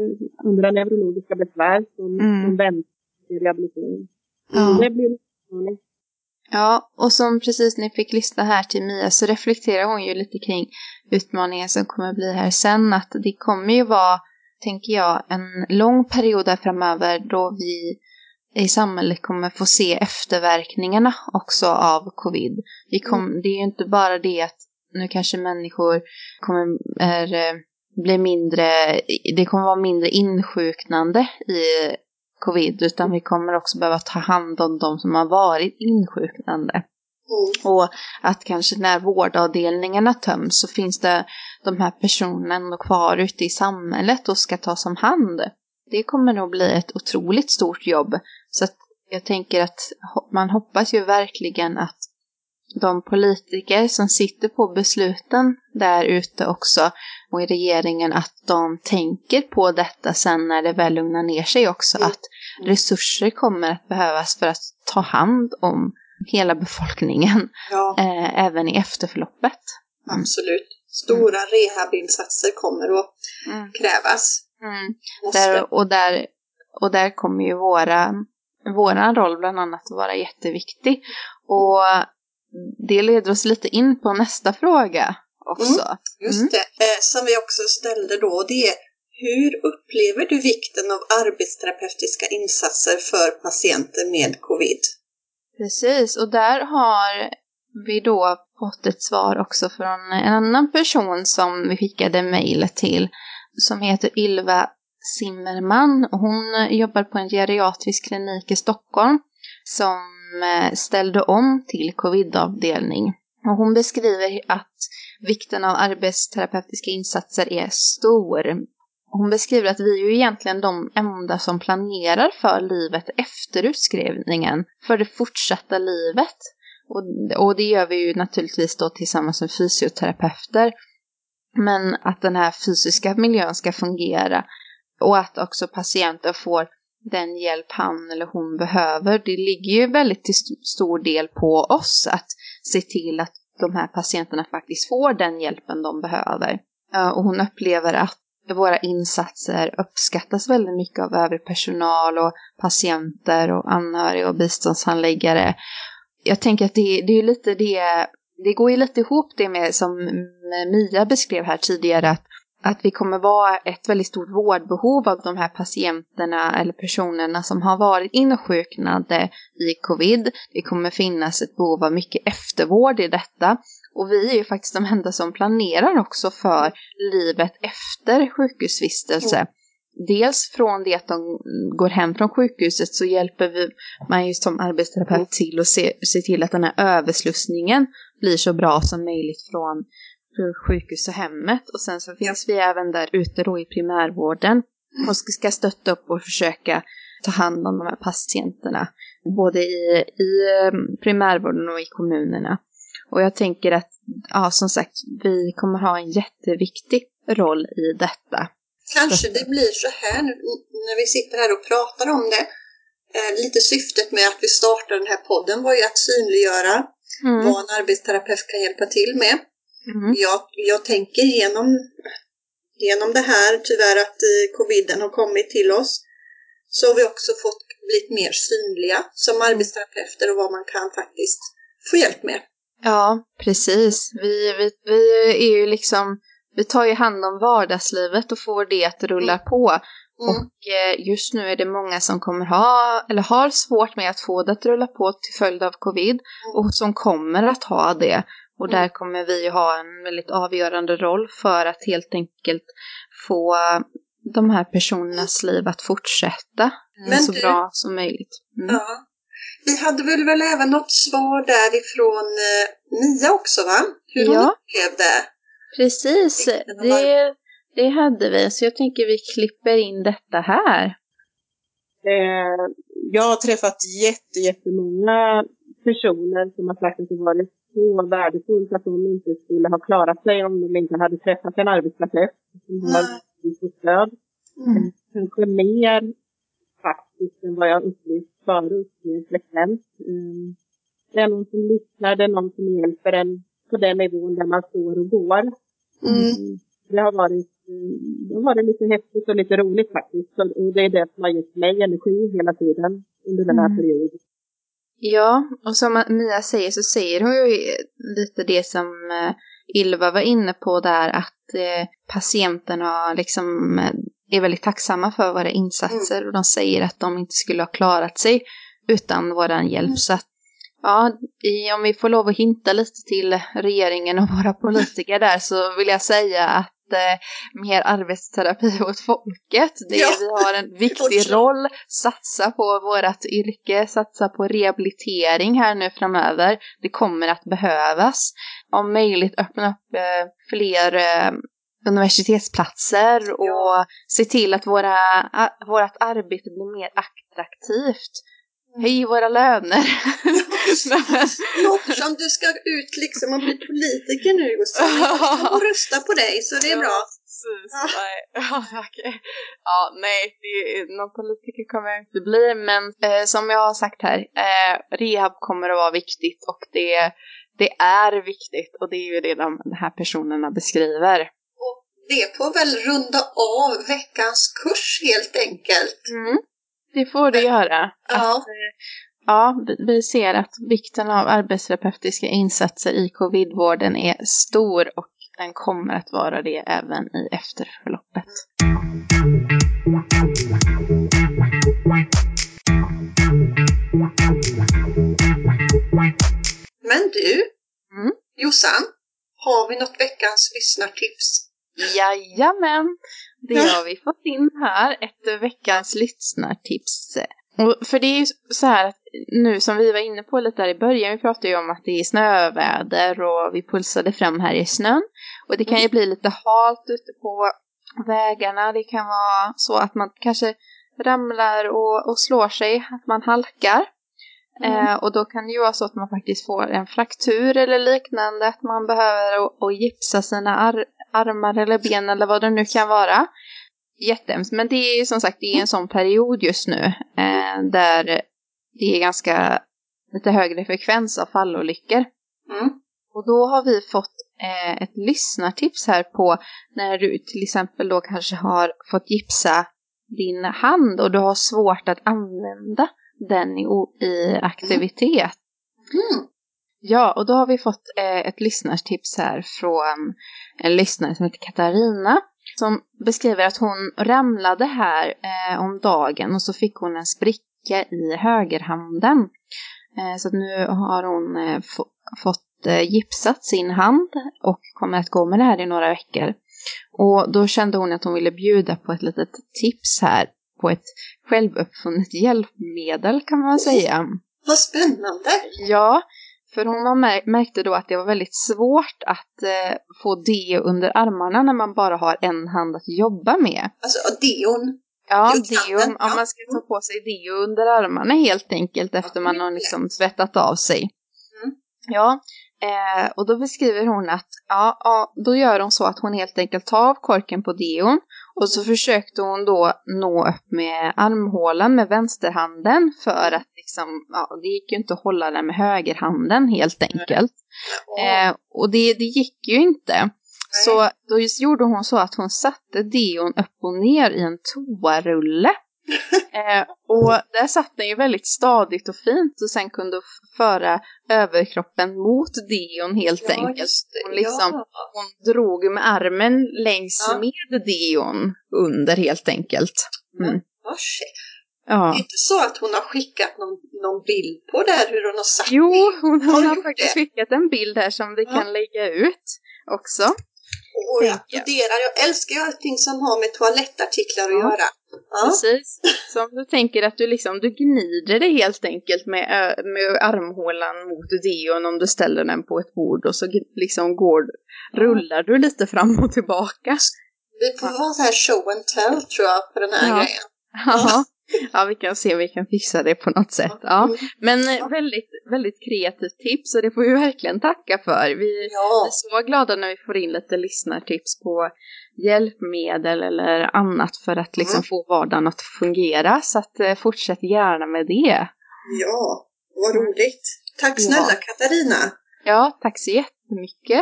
andra neurologiska besvär som väntar till rehabilitering. Ja. Det blir utmaning. Ja, och som precis ni fick lyssna här till Mia, så reflekterar hon ju lite kring utmaningen som kommer bli här sen. Att det kommer ju vara, tänker jag, en lång period här framöver då vi i samhället kommer få se efterverkningarna också av covid. Det är ju inte bara det att nu kanske människor blir mindre, det kommer vara mindre insjuknande i covid, utan vi kommer också behöva ta hand om de som har varit insjuknande. Och att kanske när vårdavdelningarna töms så finns det de här personerna kvar ute i samhället och ska tas om hand. Det kommer nog bli ett otroligt stort jobb. Så att jag tänker att man hoppas ju verkligen att de politiker som sitter på besluten där ute också och i regeringen, att de tänker på detta sen när det väl lugnar ner sig också. Att resurser kommer att behövas för att ta hand om hela befolkningen. Ja. Även i efterförloppet. Absolut. Stora rehabinsatser kommer att krävas. Mm. Där kommer ju våran roll bland annat att vara jätteviktig. Och det leder oss lite in på nästa fråga också. Just det, som vi också ställde då, det är: hur upplever du vikten av arbetsterapeutiska insatser för patienter med covid? Precis, och där har vi då fått ett svar också från en annan person som vi skickade mejl till, som heter Ylva Simmerman. Hon jobbar på en geriatrisk klinik i Stockholm som ställde om till covid-avdelning. Och hon beskriver att vikten av arbetsterapeutiska insatser är stor. Hon beskriver att vi är ju egentligen de enda som planerar för livet efter utskrivningen, för det fortsatta livet. Och det gör vi ju naturligtvis då tillsammans med fysioterapeuter. Men att den här fysiska miljön ska fungera och att också patienten får den hjälp han eller hon behöver. Det ligger ju väldigt till stor del på oss att se till att de här patienterna faktiskt får den hjälpen de behöver. Och hon upplever att våra insatser uppskattas väldigt mycket av övrig personal och patienter och anhöriga och biståndshandläggare. Jag tänker att det är lite det. Det går ju lite ihop det med som Mia beskrev här tidigare, att vi kommer vara ett väldigt stort vårdbehov av de här patienterna eller personerna som har varit insjuknade i covid. Det kommer finnas ett behov av mycket eftervård i detta. Och vi är ju faktiskt de enda som planerar också för livet efter sjukhusvistelse. Mm. Dels från det att de går hem från sjukhuset så hjälper man ju som arbetsterapeut till att se till att den här överslussningen blir så bra som möjligt från sjukhus och hemmet. Och sen så finns vi även där ute då i primärvården och ska stötta upp och försöka ta hand om de här patienterna. Både i primärvården och i kommunerna. Och jag tänker att, ja, som sagt, vi kommer ha en jätteviktig roll i detta. Kanske det blir så här när vi sitter här och pratar om det, lite syftet med att vi startade den här podden var ju att synliggöra vad en arbetsterapeut kan hjälpa till med. Mm. Jag tänker genom det här, tyvärr att coviden har kommit till oss, så har vi också fått blivit mer synliga som arbetsterapeuter och vad man kan faktiskt få hjälp med. Ja, precis. Vi är ju liksom, vi tar ju hand om vardagslivet och får det att rulla på. Mm. Och just nu är det många som kommer ha eller har svårt med att få det att rulla på till följd av covid och som kommer att ha det. Och där kommer vi ha en väldigt avgörande roll för att helt enkelt få de här personernas liv att fortsätta så bra som möjligt. Mm. Ja. Vi hade väl även något svar därifrån Mia också, va? Hur hon upplevde det? Precis, det hade vi. Så jag tänker vi klipper in detta här. Jag har träffat jättemånga personer som har sagt att det varit så värdefullt att de inte skulle ha klarat sig om de inte hade träffat en arbetsterapeut som har fått stöd. Kanske mer faktiskt än vad jag upplevt förut med frekvens. Det är någon som lyssnar, det är någon som hjälper en på den nivån där man står och går. Det har varit lite häftigt och lite roligt faktiskt. Och det är det som har gett mig energi hela tiden under den här perioden. Ja, och som Mia säger så säger hon ju lite det som Ylva var inne på där, att patienterna liksom är väldigt tacksamma för våra insatser och de säger att de inte skulle ha klarat sig utan våran hjälp. Så att, ja, om vi får lov att hinta lite till regeringen och våra politiker där, så vill jag säga att mer arbetsterapi åt folket. Vi har en viktig roll. Satsa på vårat yrke, satsa på rehabilitering här nu framöver. Det kommer att behövas. Om möjligt öppna upp fler universitetsplatser och se till att vårat arbete blir mer attraktivt. Hej våra löner. Låt som du ska ut liksom och bli politiker nu och så och rösta på dig, så det är bra. Precis, nej, någon politiker kommer jag inte bli, men som jag har sagt här, rehab kommer att vara viktigt och det är viktigt, och det är ju det de här personerna beskriver. Och det får väl runda av veckans kurs helt enkelt. Mm. Det får det göra. Vi ser att vikten av arbetsterapeutiska insatser i covidvården är stor och den kommer att vara det även i efterförloppet. Men du, Jossan, har vi något veckans lyssnartips? Jajamän, det har vi fått in här, ett veckans lyssnartips. Och för det är ju så här att nu som vi var inne på lite där i början, vi pratade ju om att det är snöväder och vi pulsade fram här i snön. Och det kan ju bli lite halt ute på vägarna, det kan vara så att man kanske ramlar och slår sig, att man halkar. Och då kan det ju vara så att man faktiskt får en fraktur eller liknande, att man behöver och gipsa sina armar eller ben eller vad det nu kan vara. Jättehemskt. Men det är som sagt, det är en sån period just nu där det är ganska lite högre frekvens av fallolyckor. Och då har vi fått ett lyssnartips här på när du till exempel då kanske har fått gipsa din hand och du har svårt att använda den i aktivitet. Ja, och då har vi fått ett lyssnartips här från en lyssnare som heter Katarina, som beskriver att hon ramlade här om dagen och så fick hon en spricka i högerhanden. Så att nu har hon fått gipsat sin hand och kommer att gå med det här i några veckor. Och då kände hon att hon ville bjuda på ett litet tips här på ett självuppfunnet hjälpmedel, kan man säga. Vad spännande! Ja, för hon märkte då att det var väldigt svårt att få deo under armarna när man bara har en hand att jobba med. Alltså deon? Ja, deon. Ja, man ska ta på sig deo under armarna helt enkelt efter man har liksom svettat av sig. Ja, och då beskriver hon att då gör hon så att hon helt enkelt tar av korken på deon Och så försökte hon då nå upp med armhålan med vänsterhanden för att liksom, ja, det gick ju inte att hålla den med högerhanden helt enkelt. Och det gick ju inte. Så då just gjorde hon så att hon satte deon upp och ner i en toarulle. Och där satt den ju väldigt stadigt och fint. Och sen kunde föra överkroppen mot deon helt enkelt. Liksom, hon drog med armen längs med deon under helt enkelt. Mm. Ja. Det är inte så att hon har skickat någon bild på det här, hur hon har satt. Jo, hon har faktiskt skickat en bild här som vi kan lägga ut också. Och jag älskar ju allting som har med toalettartiklar att göra. Ja. Precis, som du tänker att du liksom, du gnider det helt enkelt med armhålan mot deon om du ställer den på ett bord, och så liksom rullar du lite fram och tillbaka. Vi får ha så här show and tell tror jag på den här grejen. Ja. Ja, vi kan se om vi kan fixa det på något sätt. Ja. Men väldigt, väldigt kreativt tips, och det får vi verkligen tacka för. Vi är så glada när vi får in lite lyssnartips på hjälpmedel eller annat för att liksom få vardagen att fungera. Så att fortsätt gärna med det. Ja, vad roligt. Tack snälla Katarina. Ja, tack så jättemycket.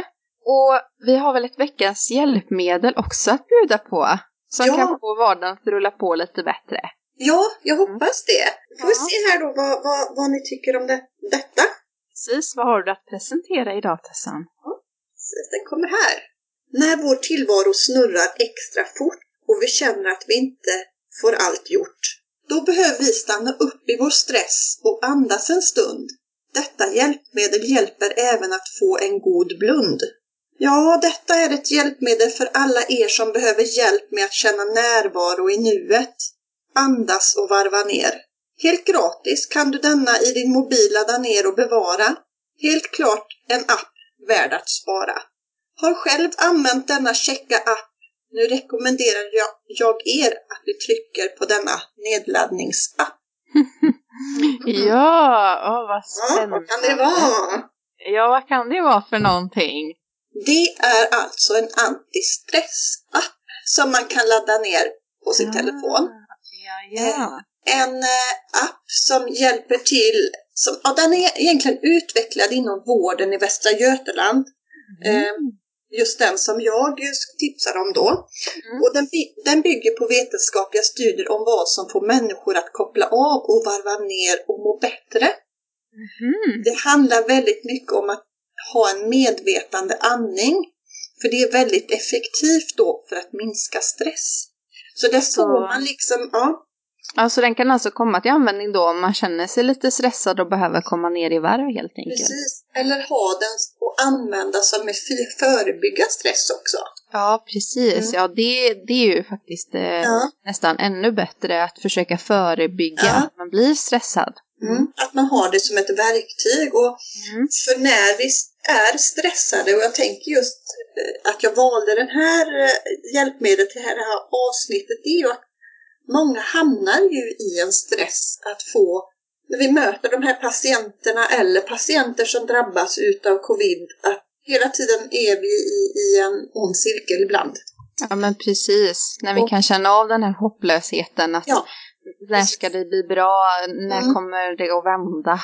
Och vi har väl ett veckans hjälpmedel också att bjuda på. Som kan få vardagen att rulla på lite bättre. Ja, jag hoppas det. Får vi se här då vad ni tycker om detta. Precis, vad har du att presentera idag, Tessan? Ja, precis, den kommer här. När vår tillvaro snurrar extra fort och vi känner att vi inte får allt gjort, då behöver vi stanna upp i vår stress och andas en stund. Detta hjälpmedel hjälper även att få en god blund. Ja, detta är ett hjälpmedel för alla er som behöver hjälp med att känna närvaro i nuet. Andas och varva ner. Helt gratis kan du denna i din mobil ladda ner och bevara. Helt klart en app värd att spara. Har själv använt denna Checka-app. Nu rekommenderar jag er att vi trycker på denna nedladdningsapp. Vad spännande. Ja, vad kan det vara? Ja, vad kan det vara för någonting? Det är alltså en antistressapp som man kan ladda ner på sin telefon. En app som hjälper till, den är egentligen utvecklad inom vården i Västra Götaland. Just den som jag tipsar om då. Och den bygger på vetenskapliga studier om vad som får människor att koppla av och varva ner och må bättre. Det handlar väldigt mycket om att ha en medvetande andning, för det är väldigt effektivt då för att minska stress. Så där får man liksom, Alltså den kan alltså komma till användning då om man känner sig lite stressad och behöver komma ner i varv helt enkelt. Precis, eller ha den och använda som ett förebygga stress också. Ja, precis. Ja, det är ju faktiskt nästan ännu bättre att försöka förebygga att man blir stressad. Att man har det som ett verktyg. Och för när vi är stressade, och jag tänker just att jag valde den här hjälpmedlet till det här avsnittet, det är ju att många hamnar ju i en stress att få, när vi möter de här patienterna eller patienter som drabbas utav covid, att hela tiden är vi i en ond cirkel ibland. Ja, men precis, när vi kan känna av den här hopplösheten att när ska det bli bra? När kommer det att vända?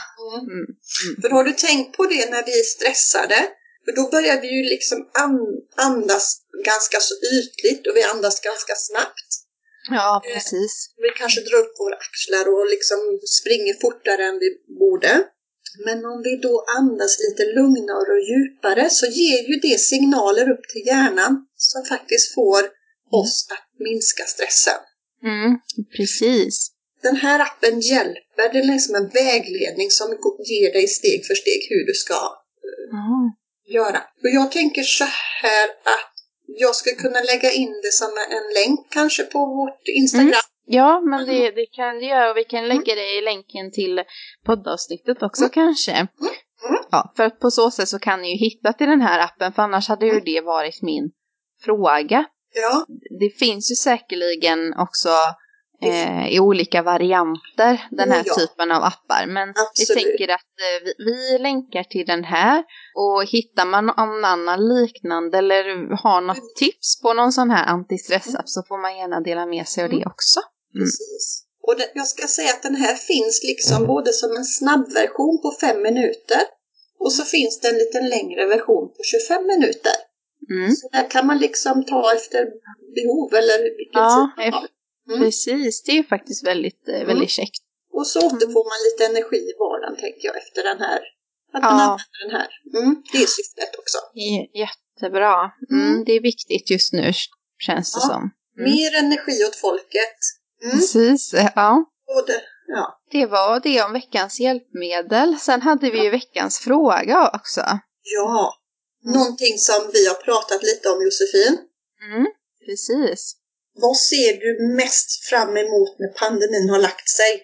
För har du tänkt på det när vi är stressade? För då börjar vi ju liksom andas ganska så ytligt och vi andas ganska snabbt. Ja, precis. Vi kanske drar upp våra axlar och liksom springer fortare än vi borde. Men om vi då andas lite lugnare och djupare, så ger ju det signaler upp till hjärnan som faktiskt får oss att minska stressen. Precis. Den här appen hjälper, det är liksom en vägledning som ger dig steg för steg hur du ska göra. Och jag tänker så här att jag skulle kunna lägga in det som en länk kanske på vårt Instagram. Ja, men det kan du göra, och vi kan lägga det i länken till poddavsnittet också kanske. Ja, för på så sätt så kan ni ju hitta till den här appen, för annars hade ju det varit min fråga. Ja. Det finns ju säkerligen också i olika varianter, den här typen av appar. Men vi tänker att vi länkar till den här, och hittar man en annan liknande eller har något tips på någon sån här antistressapp så får man gärna dela med sig av det också. Mm. Precis. Och jag ska säga att den här finns liksom både som en snabbversion på 5 minuter och så finns det en liten längre version på 25 minuter. Mm. Så där kan man liksom ta efter behov eller vilken tid man har. Mm. Precis, det är faktiskt väldigt käckt. Och så får man lite energi i vardagen, tänker jag, efter den här. Att man använder den här. Mm. Det är syftet också. Jättebra. Mm. Det är viktigt just nu, känns det som. Mm. Mer energi åt folket. Mm. Precis, ja. Både, ja. Det var det om veckans hjälpmedel. Sen hade vi ju veckans fråga också. Ja, någonting som vi har pratat lite om, Josefin. Mm, precis. Vad ser du mest fram emot när pandemin har lagt sig?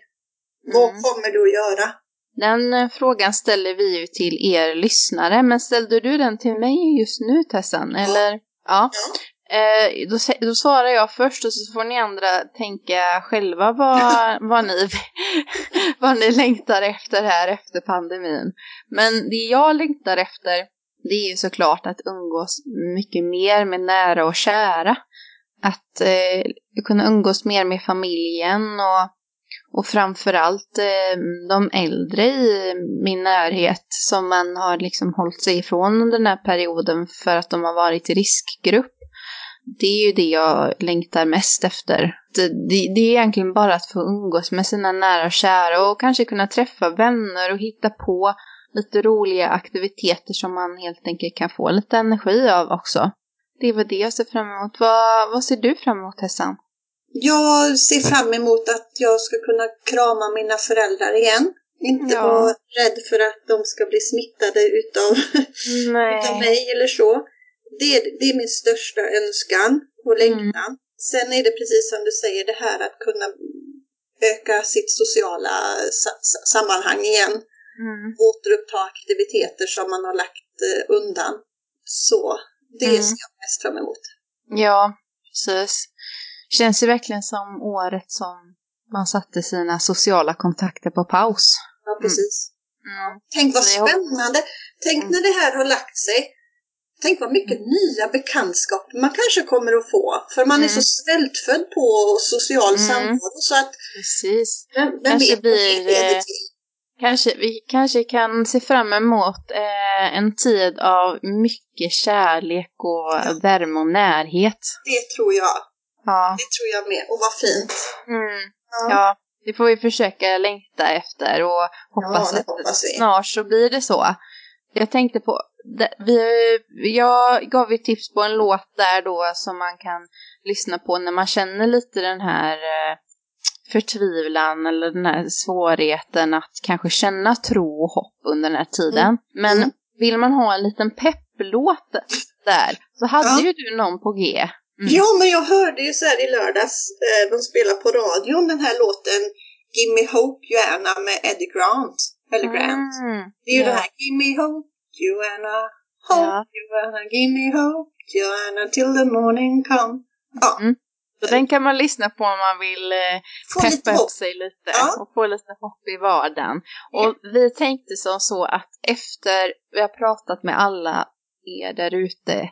Vad kommer du att göra? Den frågan ställer vi ju till er lyssnare. Men ställde du den till mig just nu, Tessan? Eller? Ja. Då svarar jag först och så får ni andra tänka själva vad ni längtar efter här efter pandemin. Men det jag längtar efter, det är ju såklart att umgås mycket mer med nära och kära. Att kunna umgås mer med familjen och framförallt de äldre i min närhet som man har liksom hållit sig ifrån under den här perioden för att de har varit i riskgrupp. Det är ju det jag längtar mest efter. Det är egentligen bara att få umgås med sina nära och kära och kanske kunna träffa vänner och hitta på lite roliga aktiviteter som man helt enkelt kan få lite energi av också. Det var det jag ser fram emot. Vad ser du fram emot, Tessan? Jag ser fram emot att jag ska kunna krama mina föräldrar igen. Inte vara rädd för att de ska bli smittade utav mig eller så. Det är min största önskan och längtan. Sen är det precis som du säger, det här att kunna öka sitt sociala sammanhang igen. Återuppta aktiviteter som man har lagt undan. Så det ser jag mest fram emot. Ja, precis. Känns det verkligen som året som man satte sina sociala kontakter på paus. Ja, precis. Mm. Tänk vad spännande. Tänk när det här har lagt sig. Tänk vad mycket nya bekantskap man kanske kommer att få. För man är så svältfödd på social samvaro. Så att precis. Vi kanske kan se fram emot en tid av mycket kärlek och värme och närhet. Det tror jag. Ja. Det tror jag med. Och vad fint. Mm. Ja, det får vi försöka längta efter. Och hoppas att snart så blir det så. Jag tänkte på... Jag gav ju tips på en låt där då som man kan lyssna på när man känner lite den här förtvivlan eller den här svårigheten att kanske känna tro och hopp under den här tiden. Men vill man ha en liten pepplåt där så hade ju du någon på G. Mm. Ja, men jag hörde ju så här i lördags de spelar på radion den här låten Give Me Hope Joanna med Eddie Grant. Eller Grant. Det är ju det här Give Me Hope Joanna, hope, Joanna, give me hope, Joanna, till the morning come. Ja. Mm. Så den kan man lyssna på om man vill peppa upp sig lite och få lite hopp i vardagen. Och vi tänkte som så att efter vi har pratat med alla er där ute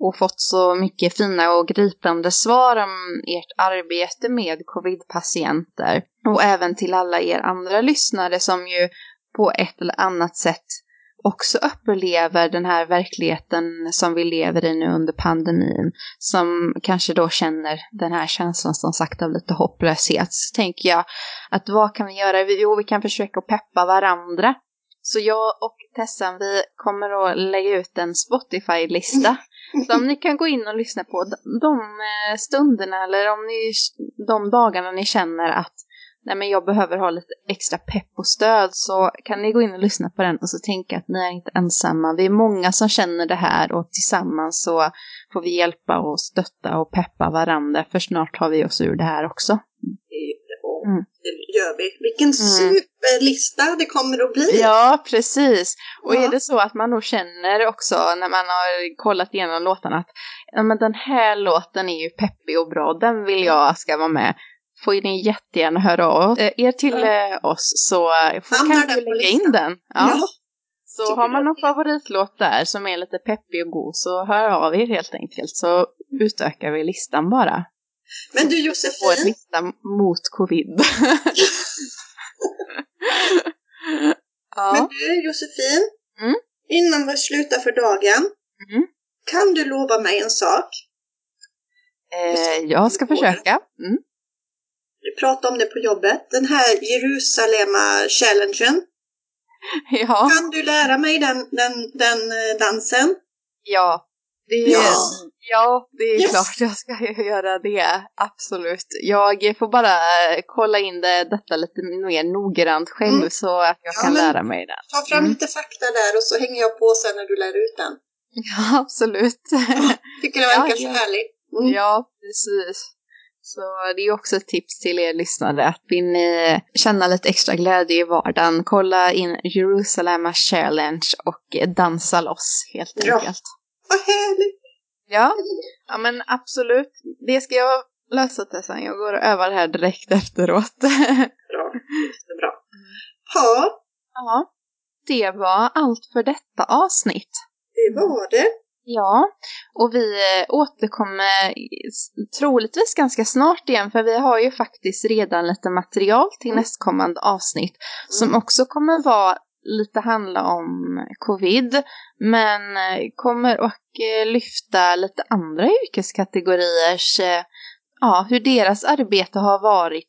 och fått så mycket fina och gripande svar om ert arbete med covid-patienter och även till alla er andra lyssnare som ju på ett eller annat sätt också upplever den här verkligheten som vi lever i nu under pandemin, som kanske då känner den här känslan som sagt av lite hopplöshet, så tänker jag att vad kan vi göra? Jo, vi kan försöka peppa varandra. Så jag och Tessan, vi kommer att lägga ut en Spotify-lista som ni kan gå in och lyssna på de stunderna eller om ni, de dagarna ni känner att nej, men jag behöver ha lite extra pepp och stöd, så kan ni gå in och lyssna på den och så tänka att ni är inte ensamma. Vi är många som känner det här och tillsammans så får vi hjälpa och stötta och peppa varandra, för snart har vi oss ur det här också. Det gör vi. Vilken superlista det kommer att bli. Ja, precis. Och är det så att man då känner också när man har kollat igenom låtarna att ja, men den här låten är ju peppig och bra, den vill jag ska vara med. får ni jättegärna höra av er till oss, så kan vi lägga in den. Ja. Ja. Så har man någon favoritlåt där som är lite peppig och god, så hör av er helt enkelt, så utökar vi listan bara. Men du Josefin, får en lista mot covid. Ja. Men du Josefin, innan vi slutar för dagen, kan du lova mig en sak? Jag ska försöka. Vi pratade om det på jobbet, den här Jerusalem Challenge. Ja. Kan du lära mig den dansen? Ja. Det är klart jag ska göra det, absolut. Jag får bara kolla in detta lite mer noggrant själv, så att jag kan lära mig det. Ta fram lite fakta där och så hänger jag på sen när du lär ut den. Ja, absolut. Tycker det verkar så härligt. Mm. Ja, precis. Så det är också ett tips till er lyssnare, att vill ni känna lite extra glädje i vardagen, kolla in Jerusalem Challenge och dansa loss helt enkelt. Vad härligt! Ja, men absolut. Det ska jag lösa, Tessan. Jag går och övar här direkt efteråt. Bra. Ja. Ja, det var allt för detta avsnitt. Det var det. Ja, och vi återkommer troligtvis ganska snart igen, för vi har ju faktiskt redan lite material till nästkommande avsnitt som också kommer vara lite handla om covid, men kommer och lyfta lite andra yrkeskategoriers, hur deras arbete har varit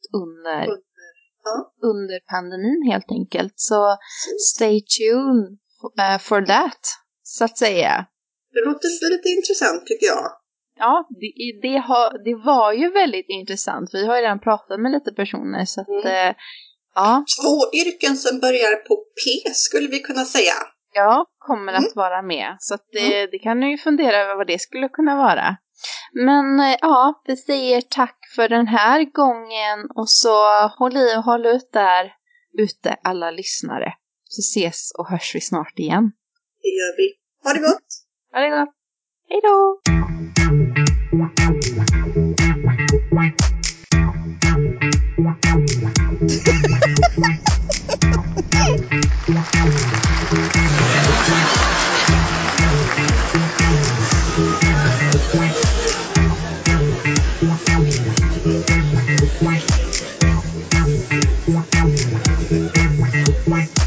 under pandemin helt enkelt. Så stay tuned for that, så att säga. Det låter lite intressant tycker jag. Ja, det var ju väldigt intressant. Vi har ju redan pratat med lite personer, så att två yrken som börjar på P skulle vi kunna säga. Ja, kommer att vara med. Så att det kan ni ju fundera över vad det skulle kunna vara. Men ja, vi säger tack för den här gången. Och så håll i och håll ut där ute alla lyssnare. Så ses och hörs vi snart igen. Det gör vi. Ha det gott! Ha det gott! Hej då!